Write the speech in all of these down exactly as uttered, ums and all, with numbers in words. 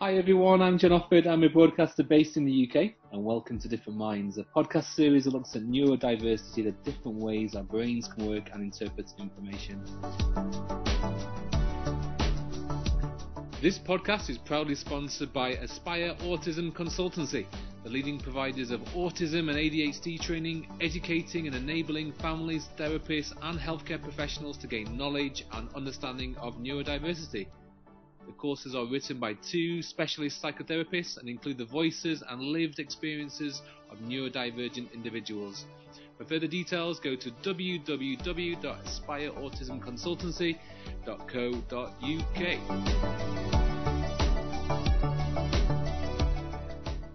Hi everyone, I'm John Offord. I'm a broadcaster based in the U K, and welcome to Different Minds, a podcast series that looks at neurodiversity, the different ways our brains can work and interpret information. This podcast is proudly sponsored by Aspire Autism Consultancy, the leading providers of autism and A D H D training, educating and enabling families, therapists and healthcare professionals to gain knowledge and understanding of neurodiversity. The courses are written by two specialist psychotherapists and include the voices and lived experiences of neurodivergent individuals. For further details, go to w w w dot aspire autism consultancy dot co dot u k.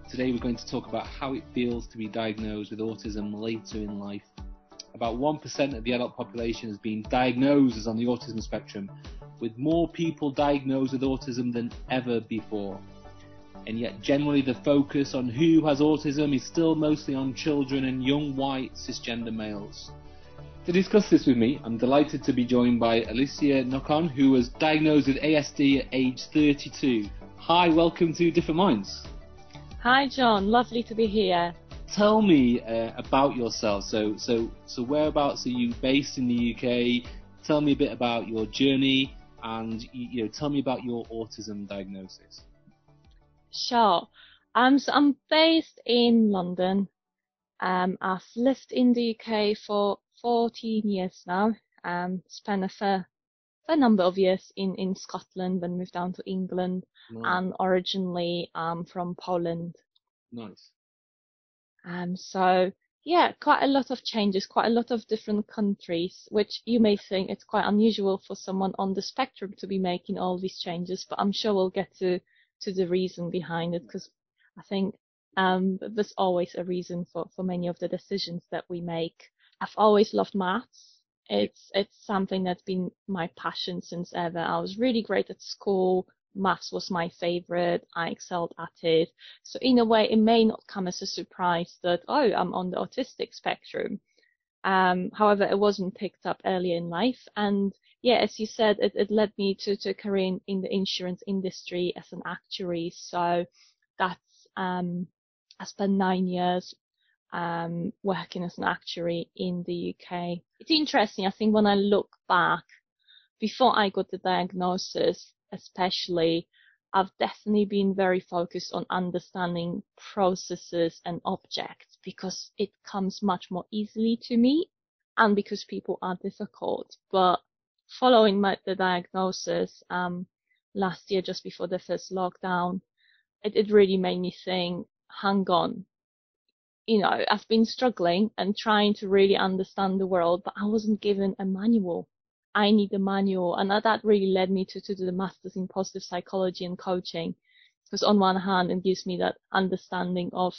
Today we're going to talk about how it feels to be diagnosed with autism later in life. About one percent of the adult population has been diagnosed as on the autism spectrum, with more people diagnosed with autism than ever before. And yet generally the focus on who has autism is still mostly on children and young white cisgender males. To discuss this with me, I'm delighted to be joined by Alicja Nocon, who was diagnosed with A S D at age thirty-two. Hi, welcome to Different Minds. Hi John, lovely to be here. Tell me uh, about yourself. So, so, so, whereabouts are you based in the U K? Tell me a bit about your journey, and you know, tell me about your autism diagnosis. Sure. Um, so I'm based in London. Um, I've lived in the U K for fourteen years now. Um, spent a fair, fair number of years in in Scotland, then moved down to England, nice. And originally um from Poland. Nice. Um, so, yeah, quite a lot of changes, quite a lot of different countries, which you may think it's quite unusual for someone on the spectrum to be making all these changes, but I'm sure we'll get to, to the reason behind it, because I think um, there's always a reason for, for many of the decisions that we make. I've always loved maths. It's, it's something that's been my passion since ever. I was really great at school. Maths was my favorite. I excelled at it. So in a way, it may not come as a surprise that, oh, I'm on the autistic spectrum. Um, however, it wasn't picked up earlier in life. And yeah, as you said, it, it led me to, to a career in, in the insurance industry as an actuary. So that's, um, I spent nine years um, working as an actuary in the U K. It's interesting. I think when I look back, before I got the diagnosis, especially, I've definitely been very focused on understanding processes and objects because it comes much more easily to me and because people are difficult. But following my, the diagnosis um, last year, just before the first lockdown, it, it really made me think, hang on, you know, I've been struggling and trying to really understand the world, but I wasn't given a manual. I need a manual, and that really led me to, to do the Masters in Positive Psychology and Coaching, because on one hand, it gives me that understanding of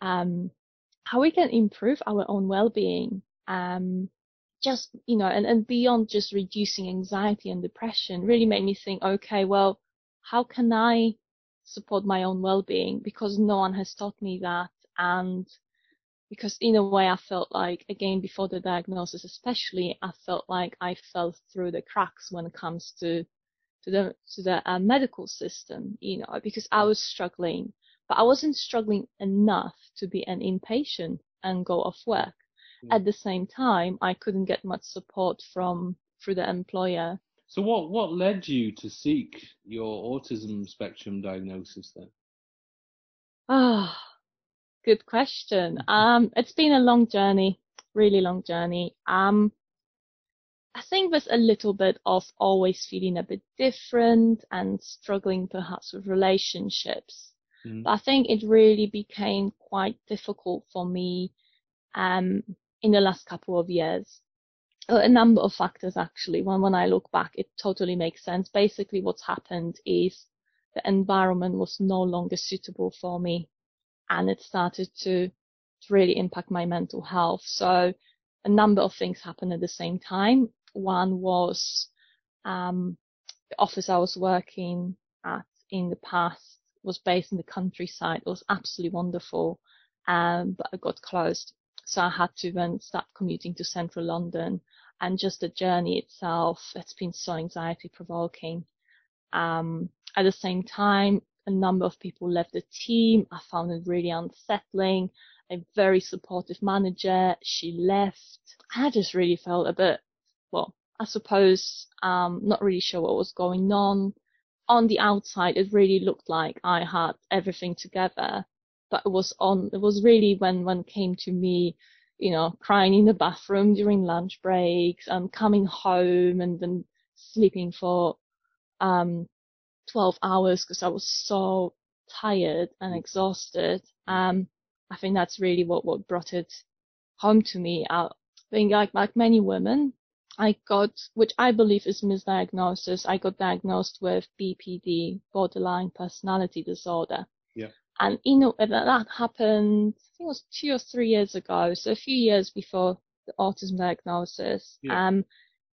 um, how we can improve our own well-being, um, just, you know, and, and beyond just reducing anxiety and depression, really made me think, okay, well, how can I support my own well-being, because no one has taught me that, and because in a way I felt like, again, before the diagnosis especially, I felt like I fell through the cracks when it comes to to the to the uh, medical system, you know, because I was struggling, but I wasn't struggling enough to be an inpatient and go off work. Mm. At the same time, I couldn't get much support from through the employer. So what, what led you to seek your autism spectrum diagnosis then? Ah. Oh. Good question. Um, it's been a long journey, really long journey. Um, I think there's a little bit of always feeling a bit different and struggling perhaps with relationships. Mm. But I think it really became quite difficult for me um, in the last couple of years. A number of factors, actually. When, when I look back, it totally makes sense. Basically, what's happened is the environment was no longer suitable for me. And it started to, to really impact my mental health. So a number of things happened at the same time. One was um, the office I was working at in the past was based in the countryside. It was absolutely wonderful, um, but it got closed. So I had to then start commuting to central London. And just the journey itself, it's been so anxiety provoking. Um, at the same time, a number of people left the team. I found it really unsettling. A very supportive manager, she left. I just really felt a bit, well, I suppose, um, not really sure what was going on. On the outside, it really looked like I had everything together, but it was on, it was really when one came to me, you know, crying in the bathroom during lunch breaks and coming home and then sleeping for, um, twelve hours because I was so tired and exhausted. Um, I think that's really what, what brought it home to me. I think like, like many women, I got, which I believe is misdiagnosis, I got diagnosed with B P D, borderline personality disorder. Yeah. And, you know, that happened, I think it was two or three years ago, so a few years before the autism diagnosis. Yeah. Um,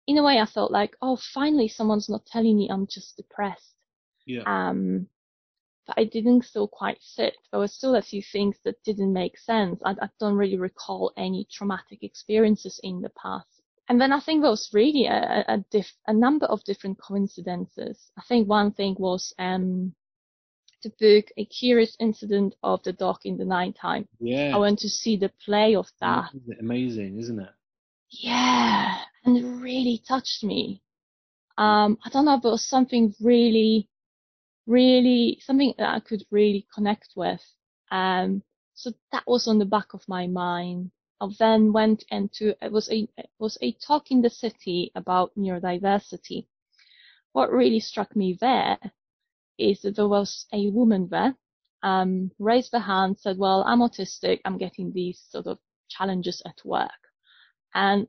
in a way, I felt like, oh, finally, someone's not telling me I'm just depressed. Yeah. Um, but I didn't still quite fit. There were still a few things that didn't make sense. I, I don't really recall any traumatic experiences in the past. And then I think there was really a, a, diff, a number of different coincidences. I think one thing was um, the book A Curious Incident of the Dog in the Nighttime. Yeah. I went to see the play of that. Amazing, isn't it? Yeah. And it really touched me. Um, I don't know, but it was something really, really, something that I could really connect with. Um, so that was on the back of my mind. I then went into, it was a it was a talk in the city about neurodiversity. What really struck me there is that there was a woman there, um, raised her hand, said, well, I'm autistic, I'm getting these sort of challenges at work. And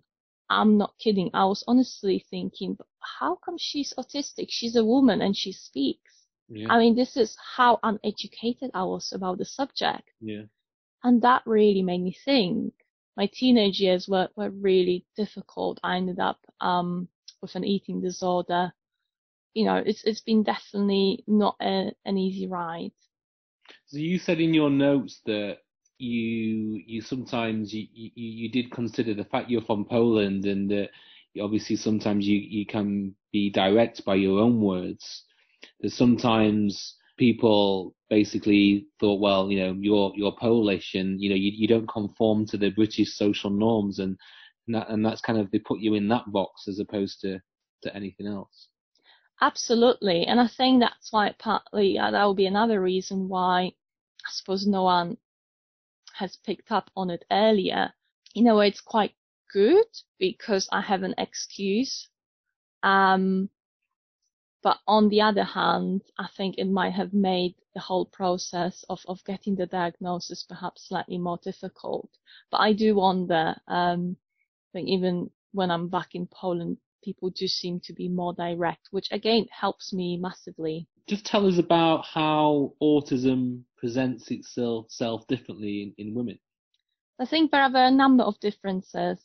I'm not kidding, I was honestly thinking, but how come she's autistic? She's a woman and she speaks. Yeah. I mean, this is how uneducated I was about the subject. Yeah. And that really made me think. My teenage years were, were really difficult. I ended up um, with an eating disorder. You know, it's it's been definitely not a, an easy ride. So you said in your notes that you you sometimes you, you, you did consider the fact you're from Poland and that obviously sometimes you, you can be direct by your own words. That sometimes people basically thought, well, you know, you're you're Polish, and you know, you, you don't conform to the British social norms, and and, that, and that's kind of, they put you in that box as opposed to, to anything else. Absolutely, and I think that's why partly uh, that will be another reason why I suppose no one has picked up on it earlier. In a way, it's quite good because I have an excuse. Um, But on the other hand, I think it might have made the whole process of, of getting the diagnosis perhaps slightly more difficult. But I do wonder, um, I think even when I'm back in Poland, people do seem to be more direct, which again helps me massively. Just tell us about how autism presents itself, itself differently in, in women. I think there are a number of differences.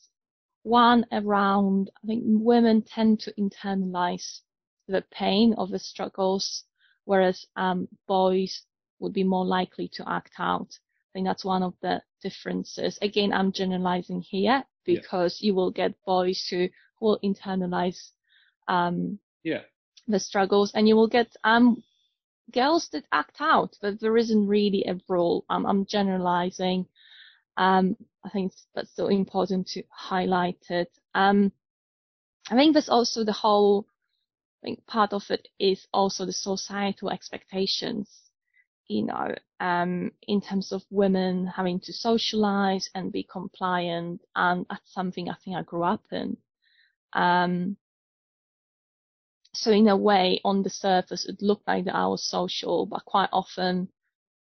One around, I think women tend to internalize the pain of the struggles, whereas um, boys would be more likely to act out. I think that's one of the differences. Again, I'm generalizing here because yeah. you will get boys who will internalize um, yeah. the struggles, and you will get um, girls that act out, but there isn't really a rule. Um, I'm generalizing. Um, I think that's still important to highlight it. Um, I think there's also the whole, I think part of it is also the societal expectations, you know, um, in terms of women having to socialize and be compliant. And that's something I think I grew up in. Um, so in a way, on the surface, it looked like that I was social, but quite often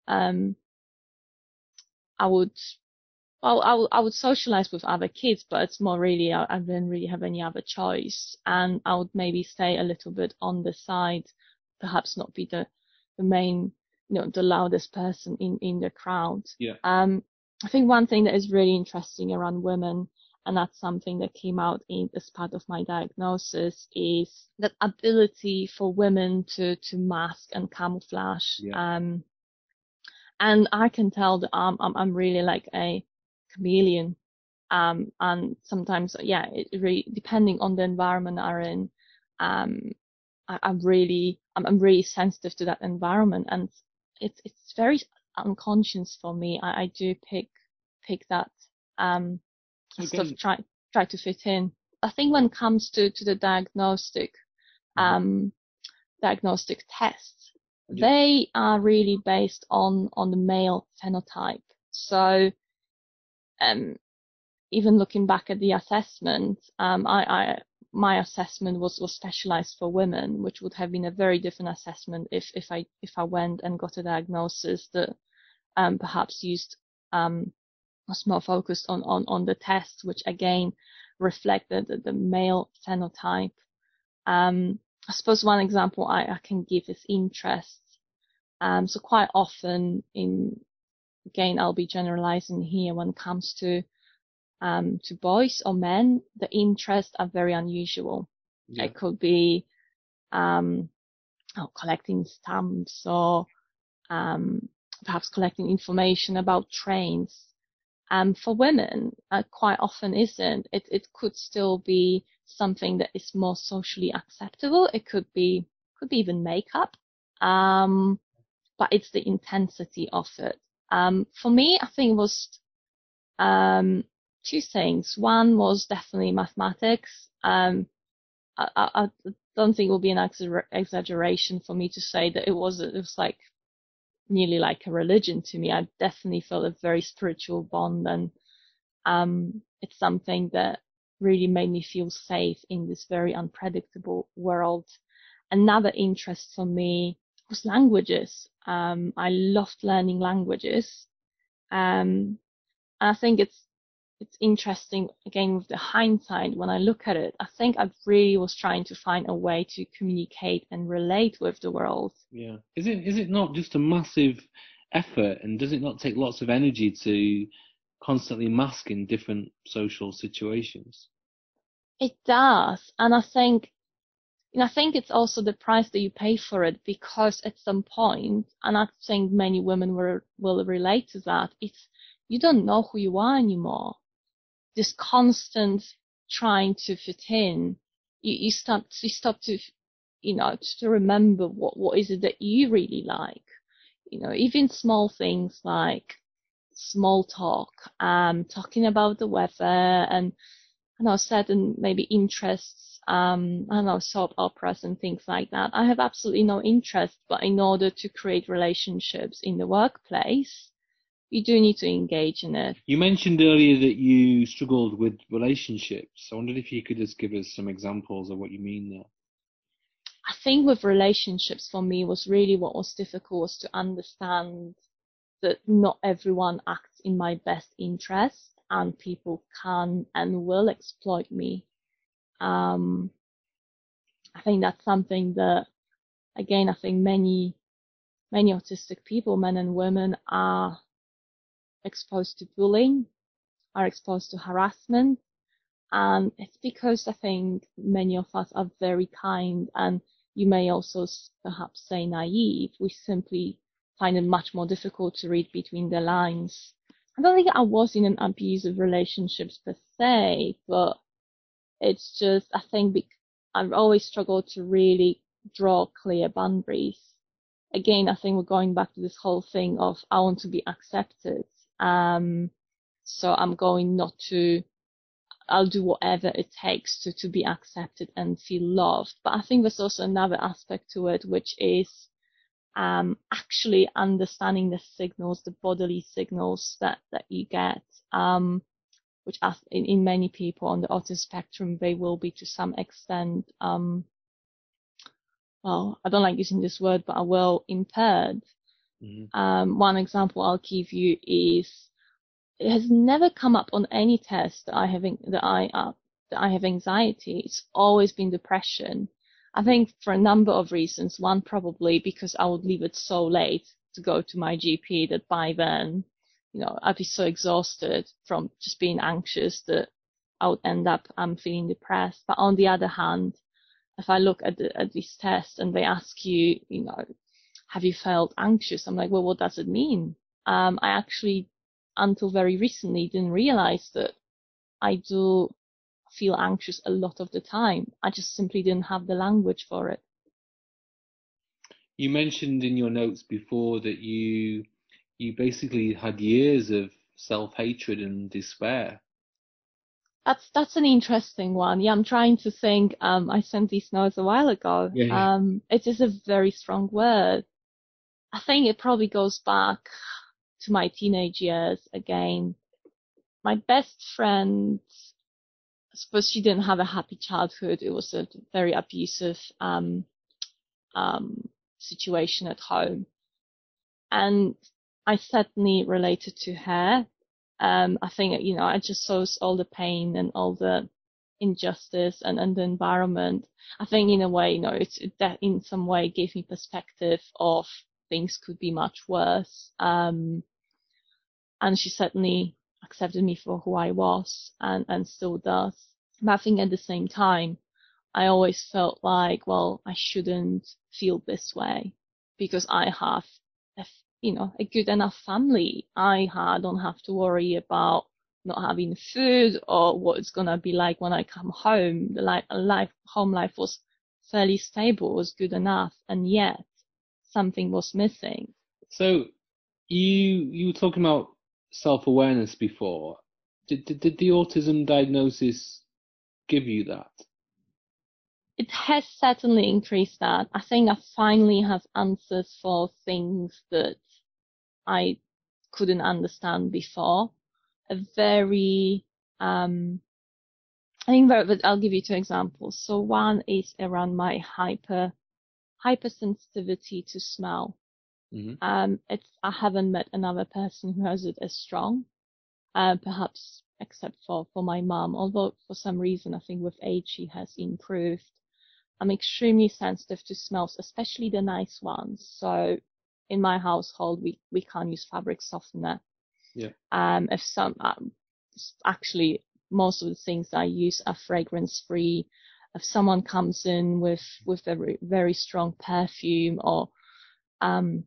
um, I would, well, I would, I would socialize with other kids, but it's more really, I, I didn't really have any other choice. And I would maybe stay a little bit on the side, perhaps not be the, the main, you know, the loudest person in, in the crowd. Yeah. Um, I think one thing that is really interesting around women, and that's something that came out in as part of my diagnosis, is that ability for women to, to mask and camouflage. Yeah. Um, and I can tell that I'm, I'm, I'm really like a chameleon, um and sometimes yeah it really depending on the environment I'm in, um I, I'm really, I'm, I'm really sensitive to that environment, and it's it's very unconscious for me. I, I do pick pick that um okay. stuff, try try to fit in. I think when it comes to to the diagnostic um diagnostic tests, yeah. they are really based on on the male phenotype. So um even looking back at the assessment, um I, I my assessment was, was specialized for women, which would have been a very different assessment if, if I if I went and got a diagnosis that um perhaps used um was more focused on, on, on the tests, which again reflected the, the male phenotype. Um, I suppose one example I, I can give is interests. Um, so quite often in, again, I'll be generalizing here, when it comes to, um, to boys or men, the interests are very unusual. Yeah. It could be, um, oh, collecting stamps, or, um, perhaps collecting information about trains. Um, for women, uh, quite often isn't. It it could still be something that is more socially acceptable. It could be could be even makeup, um, but it's the intensity of it. Um, for me, I think it was um, two things. One was definitely mathematics. Um, I, I, I don't think it would be an exa- exaggeration for me to say that it was it was like. nearly like a religion to me. I definitely felt a very spiritual bond, and um, it's something that really made me feel safe in this very unpredictable world. Another interest for me was languages. Um, I loved learning languages. Um, and I think it's it's interesting, again, with the hindsight, when I look at it, I think I really was trying to find a way to communicate and relate with the world. Yeah. Is it, is it not just a massive effort, and does it not take lots of energy to constantly mask in different social situations? It does. And I think, you know, I think it's also the price that you pay for it, because at some point, and I think many women were, will relate to that, it's, you don't know who you are anymore. This constant trying to fit in, you, you stop, you stop to, you know, to remember what, what is it that you really like. You know, even small things like small talk, um, talking about the weather, and I know certain maybe interests, um, I don't know, soap operas and things like that. I have absolutely no interest, but in order to create relationships in the workplace, you do need to engage in it. You mentioned earlier that you struggled with relationships. I wondered if you could just give us some examples of what you mean there. I think with relationships, for me, was really what was difficult, was to understand that not everyone acts in my best interest, and people can and will exploit me. Um, I think that's something that, again, I think many, many autistic people, men and women, are exposed to bullying, are exposed to harassment, and it's because I think many of us are very kind, and you may also perhaps say naive. We simply find it much more difficult to read between the lines. I don't think I was in an abusive relationship per se, but it's just, I think I've always struggled to really draw clear boundaries. Again, I think we're going back to this whole thing of, I want to be accepted. Um, so I'm going not to, I'll do whatever it takes to, to be accepted and feel loved. But I think there's also another aspect to it, which is, um, actually understanding the signals, the bodily signals that, that you get, um, which are, in, in many people on the autism spectrum, they will be to some extent, um, well, I don't like using this word, but I will, impaired. Mm-hmm. Um, one example I'll give you is, it has never come up on any test that I have that I uh, that I have anxiety. It's always been depression. I think for a number of reasons. One, probably because I would leave it so late to go to my G P that by then, you know, I'd be so exhausted from just being anxious that I would end up um, feeling depressed. But on the other hand, if I look at the, at these tests and they ask you, you know, have you felt anxious? I'm like, well, what does it mean? Um, I actually, until very recently, didn't realize that I do feel anxious a lot of the time. I just simply didn't have the language for it. you mentioned in your notes before that you you basically had years of self-hatred and despair. That's that's an interesting one. Yeah, I'm trying to think. Um, I sent these notes a while ago. Yeah, yeah. Um, it is a very strong word. I think it probably goes back to my teenage years again. My best friend, I suppose she didn't have a happy childhood. It was a very abusive um, um, situation at home. And I certainly related to her. Um, I think, you know, I just saw all the pain and all the injustice and, and the environment. I think in a way, you know, it's, it, that in some way gave me perspective of things could be much worse. Um, and she certainly accepted me for who I was and, and still does. But I think at the same time, I always felt like, well, I shouldn't feel this way because I have a you know, a good enough family. I don't have to worry about not having food or what it's going to be like when I come home. The life, life, home life was fairly stable, was good enough, and yet something was missing. So you you were talking about self-awareness before. Did, did, did the autism diagnosis give you that? It has certainly increased that. I think I finally have answers for things that I couldn't understand before. A very, um, I think, very, but I'll give you two examples. So one is around my hyper, hypersensitivity to smell. Mm-hmm. Um, it's, I haven't met another person who has it as strong, uh, perhaps except for, for my mum. Although for some reason, I think with age, she has improved. I'm extremely sensitive to smells, especially the nice ones. So in my household, we, we can't use fabric softener. Yeah. Um, if some, um, actually, most of the things I use are fragrance free. If someone comes in with, with a re- very strong perfume or, um,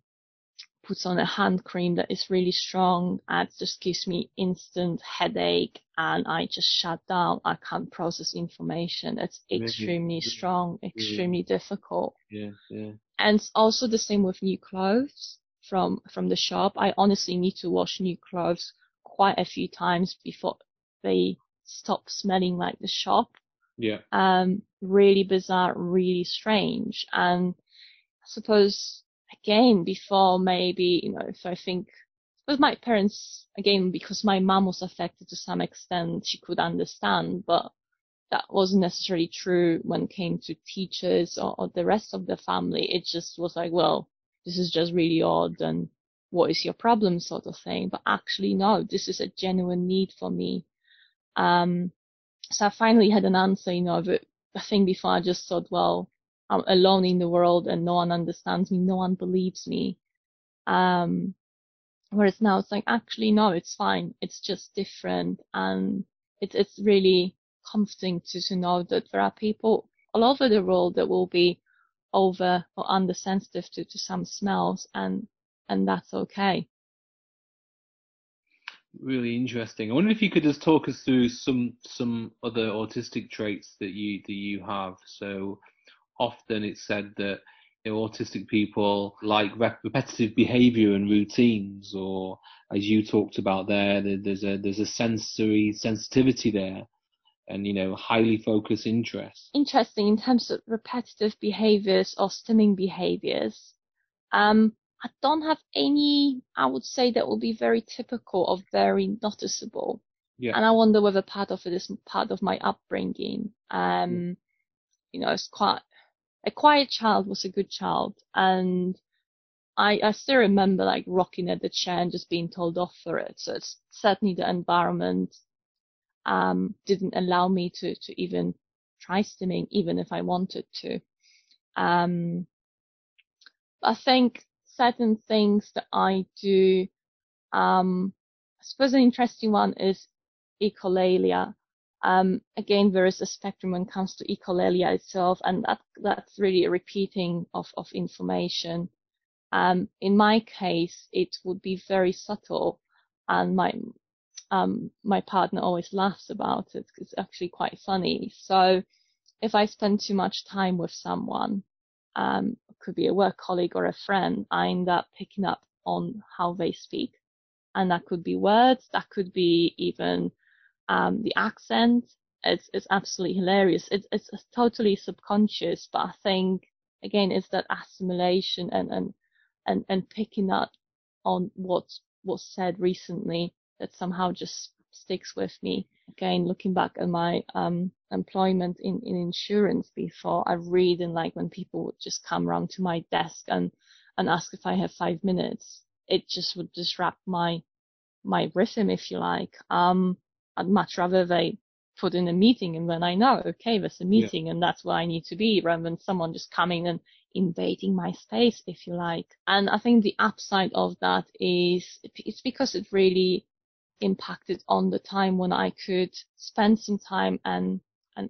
puts on a hand cream that is really strong, and it just gives me instant headache and I just shut down. I can't process information. It's extremely mm-hmm. strong, extremely yeah. difficult. Yeah, yeah. And also the same with new clothes from, from the shop. I honestly need to wash new clothes quite a few times before they stop smelling like the shop. Yeah. Um, really bizarre, really strange. And I suppose, again, before maybe, you know, if I think with my parents, again, because my mum was affected to some extent, she could understand, but that wasn't necessarily true when it came to teachers or, or the rest of the family. It just was like, well, this is just really odd and what is your problem sort of thing. But actually, no, this is a genuine need for me. Um, so I finally had an answer, you know, but I think before I just thought, well, I'm alone in the world and no one understands me, no one believes me. Um, whereas now it's like, actually, no, it's fine. It's just different. And it's, it's really comforting to, to know that there are people all over the world that will be over or undersensitive to, to some smells, and, and that's okay. Really interesting. I wonder if you could just talk us through some, some other autistic traits that you, that you have. So, often it's said that, you know, autistic people like rep- repetitive behaviour and routines, or as you talked about there, there's a there's a sensory sensitivity there, and, you know, highly focused interest. Interesting in terms of repetitive behaviours or stimming behaviours. Um, I don't have any. I would say that will be very typical or very noticeable. Yeah. And I wonder whether part of it is part of my upbringing. Um, you know, it's quite. A quiet child was a good child, and I, I still remember like rocking at the chair and just being told off for it. So it's certainly the environment um, didn't allow me to, to even try stimming, even if I wanted to. Um, I think certain things that I do, um, I suppose an interesting one is echolalia. Um, again, there is a spectrum when it comes to echolalia itself, and that, that's really a repeating of, of information. Um, in my case, it would be very subtle, and my um, my partner always laughs about it because it's actually quite funny. So if I spend too much time with someone, um, could be a work colleague or a friend, I end up picking up on how they speak. And that could be words, that could be even um, the accent. It's, it's absolutely hilarious. It's, it's totally subconscious, but I think, again, it's that assimilation and, and, and, and picking up on what was said recently that somehow just sticks with me. Again, looking back at my um, employment in, in insurance before, I really didn't like when people would just come around to my desk and, and ask if I have five minutes. It just would disrupt my my rhythm, if you like. Um, I'd much rather they put in a meeting and then I know, okay, there's a meeting, yeah, and that's where I need to be, rather than someone just coming and invading my space, if you like. And I think the upside of that is it's because it really impacted on the time when I could spend some time and and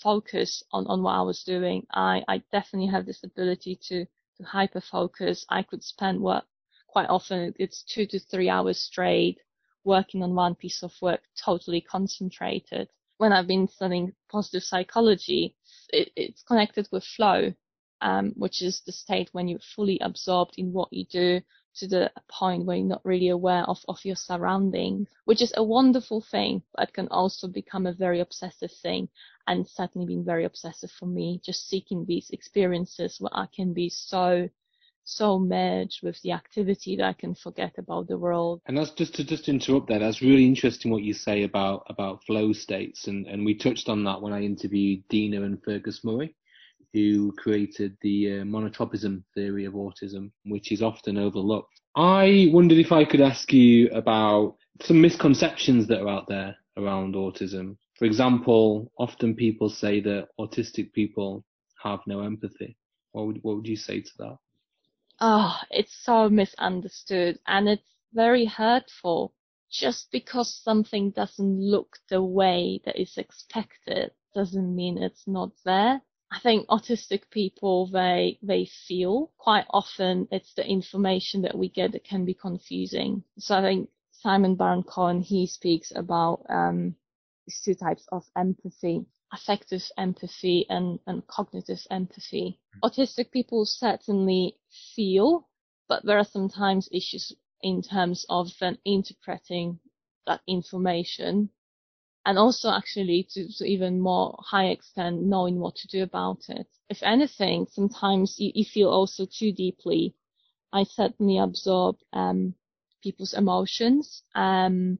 focus on, on what I was doing. I, I definitely have this ability to, to hyper-focus. I could spend work quite often, it's two to three hours straight working on one piece of work, totally concentrated. When I've been studying positive psychology, it, it's connected with flow, um, which is the state when you're fully absorbed in what you do to the point where you're not really aware of, of your surroundings, which is a wonderful thing, but it can also become a very obsessive thing, and certainly been very obsessive for me, just seeking these experiences where I can be so so merged with the activity that I can forget about the world. And that's just to just interrupt there, that's really interesting what you say about about flow states, and and we touched on that when I interviewed Dina and Fergus Murray, who created the uh, monotropism theory of autism, which is often overlooked. I wondered if I could ask you about some misconceptions that are out there around autism. For example, often people say that autistic people have no empathy. What would, what would you say to that? Oh, it's so misunderstood, and it's very hurtful. Just because something doesn't look the way that is expected doesn't mean it's not there. I think autistic people, they they feel. Quite often it's the information that we get that can be confusing. So I think Simon Baron-Cohen, he speaks about um these two types of empathy. Affective empathy and, and cognitive empathy. Autistic people certainly feel, but there are sometimes issues in terms of then interpreting that information, and also actually to, to even more high extent knowing what to do about it. If anything, sometimes you, you feel also too deeply. I certainly absorb um, people's emotions. Um,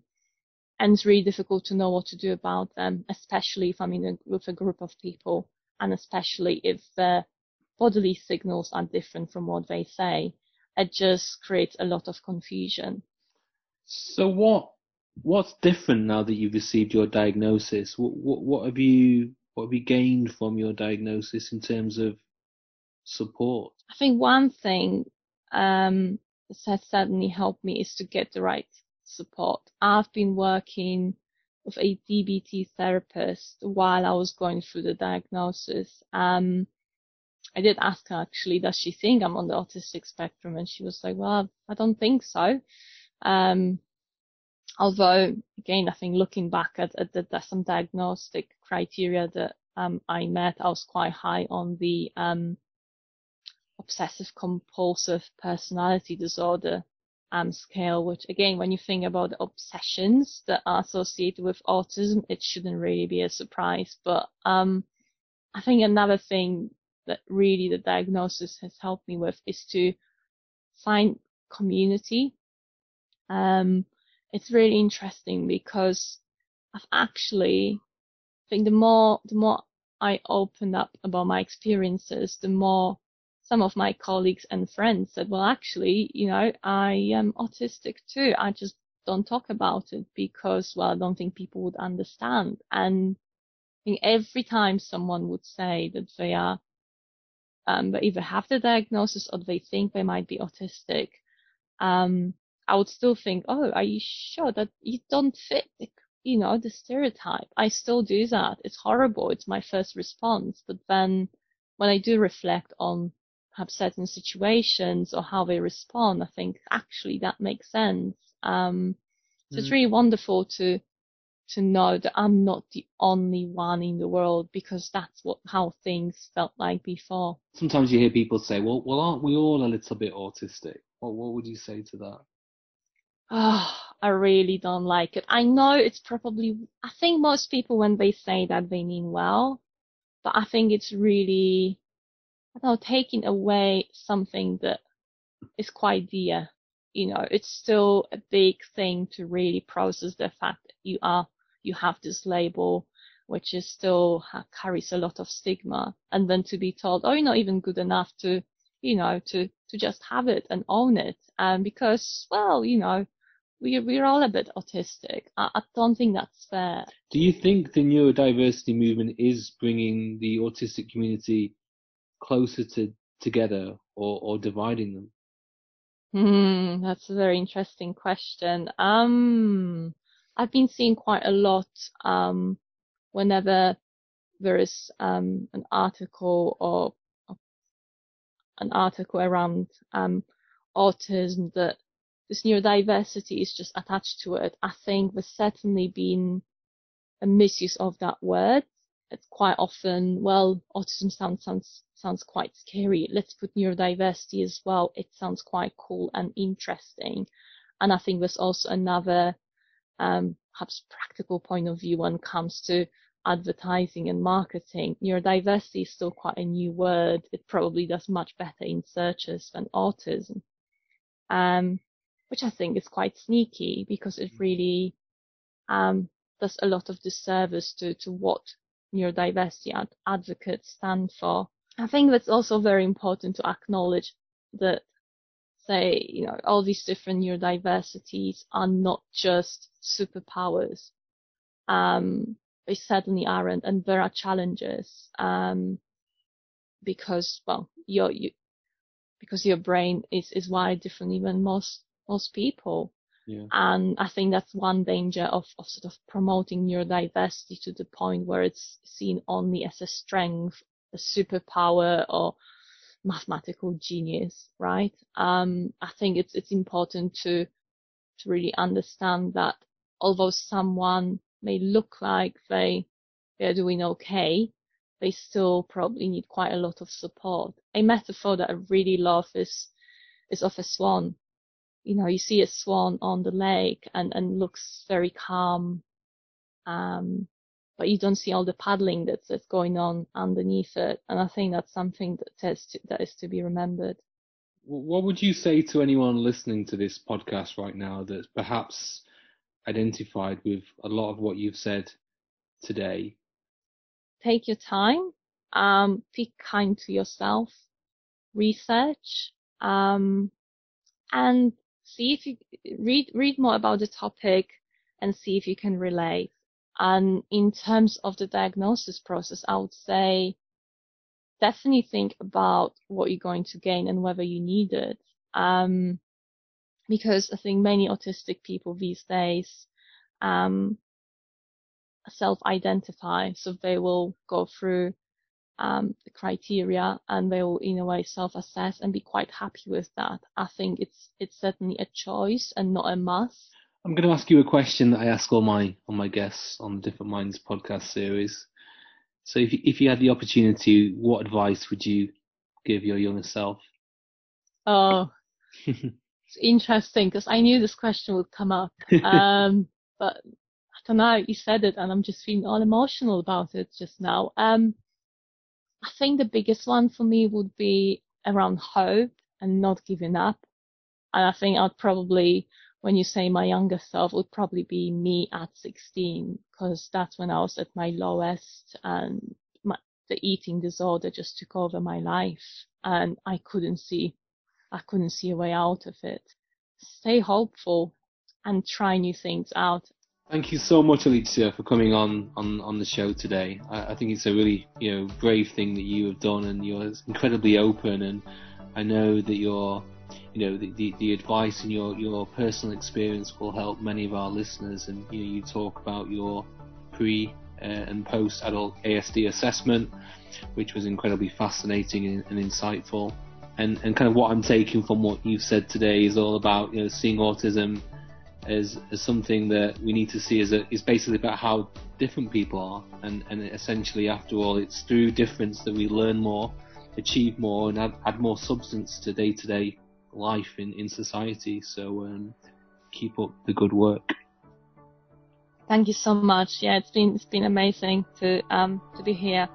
And it's really difficult to know what to do about them, especially if I'm in a, with a group of people, and especially if the bodily signals are different from what they say. It just creates a lot of confusion. So what what's different now that you've received your diagnosis? What what, what have you what have you gained from your diagnosis in terms of support? I think one thing um, that has certainly helped me is to get the right support. I've been working with a D B T therapist while I was going through the diagnosis. Um, I did ask her actually, does she think I'm on the autistic spectrum? And she was like, well, I don't think so. Um, although, again, I think looking back at, at the, the, some diagnostic criteria that um, I met, I was quite high on the um, obsessive compulsive personality disorder Um, scale, which again, when you think about the obsessions that are associated with autism, it shouldn't really be a surprise. But um, I think another thing that really the diagnosis has helped me with is to find community. Um, it's really interesting because I've actually, I think the more the more I opened up about my experiences, the more some of my colleagues and friends said, well, actually, you know, I am autistic too. I just don't talk about it because, well, I don't think people would understand. And I think every time someone would say that they are, um, they either have the diagnosis or they think they might be autistic, um, I would still think, oh, are you sure that you don't fit the, you know, the stereotype? I still do that. It's horrible. It's my first response. But then when I do reflect on have certain situations or how they respond, I think actually that makes sense. Um, so mm-hmm. It's really wonderful to to know that I'm not the only one in the world, because that's what how things felt like before. Sometimes you hear people say, well, well aren't we all a little bit autistic? Well, what would you say to that? Oh, I really don't like it. I know it's probably, I think most people when they say that they mean well, but I think it's really, I don't know, taking away something that is quite dear. You know, it's still a big thing to really process the fact that you are, you have this label, which is still uh, carries a lot of stigma. And then to be told, oh, you're not even good enough to, you know, to, to just have it and own it. And um, because, well, you know, we, we're all a bit autistic. I, I don't think that's fair. Do you think the neurodiversity movement is bringing the autistic community closer to together or, or dividing them? Hmm, that's a very interesting question. Um, I've been seeing quite a lot um, whenever there is um, an article or, or an article around um, autism that this neurodiversity is just attached to it. I think there's certainly been a misuse of that word. It's quite often, well, autism sounds sounds sounds quite scary. Let's put neurodiversity as well. It sounds quite cool and interesting. And I think there's also another um, perhaps practical point of view when it comes to advertising and marketing. Neurodiversity is still quite a new word. It probably does much better in searches than autism, um, which I think is quite sneaky, because it really um, does a lot of disservice to, to what neurodiversity ad- advocates stand for. I think that's also very important to acknowledge that, say, you know, all these different neurodiversities are not just superpowers. Um, they certainly aren't, and there are challenges um, because, well, your you, because your brain is, is wired differently than most most people. Yeah. And I think that's one danger of, of sort of promoting neurodiversity to the point where it's seen only as a strength, a superpower, or mathematical genius, right? Um, I think it's it's important to to really understand that although someone may look like they they're doing okay, they still probably need quite a lot of support. A metaphor that I really love is is of a swan. You know, you see a swan on the lake and, and looks very calm, um, but you don't see all the paddling that's, that's going on underneath it. And I think that's something that, says to, that is to be remembered. What would you say to anyone listening to this podcast right now that's perhaps identified with a lot of what you've said today? Take your time, um, be kind to yourself, research, um, and see if you read read more about the topic and see if you can relate. And in terms of the diagnosis process, I would say definitely think about what you're going to gain and whether you need it. Um, because I think many autistic people these days um, self-identify. So they will go through um the criteria and they will in a way self-assess and be quite happy with that. I think it's it's certainly a choice and not a must. I'm going to ask you a question that I ask all my all my guests on the Different Minds podcast series. So if if you had the opportunity, what advice would you give your younger self? Oh, it's interesting because I knew this question would come up, um but I don't know. You said it, and I'm just feeling all emotional about it just now. Um. I think the biggest one for me would be around hope and not giving up. And I think I'd probably, when you say my younger self, would probably be me at sixteen, because that's when I was at my lowest and my, the eating disorder just took over my life and I couldn't see, I couldn't see a way out of it. Stay hopeful and try new things out. Thank you so much, Alicja, for coming on, on, on the show today. I, I think it's a really, you know, brave thing that you have done, and you're incredibly open. And I know that your, you know, the, the, the advice and your, your personal experience will help many of our listeners. And you know, you talk about your pre uh, and post adult A S D assessment, which was incredibly fascinating and, and insightful. And and kind of what I'm taking from what you've said today is all about, you know, seeing autism as, as something that we need to see as a, is basically about how different people are, and, and essentially, after all, it's through difference that we learn more, achieve more, and add, add more substance to day-to-day life in, in society. So um, keep up the good work. Thank you so much. Yeah, it's been it's been amazing to um to be here.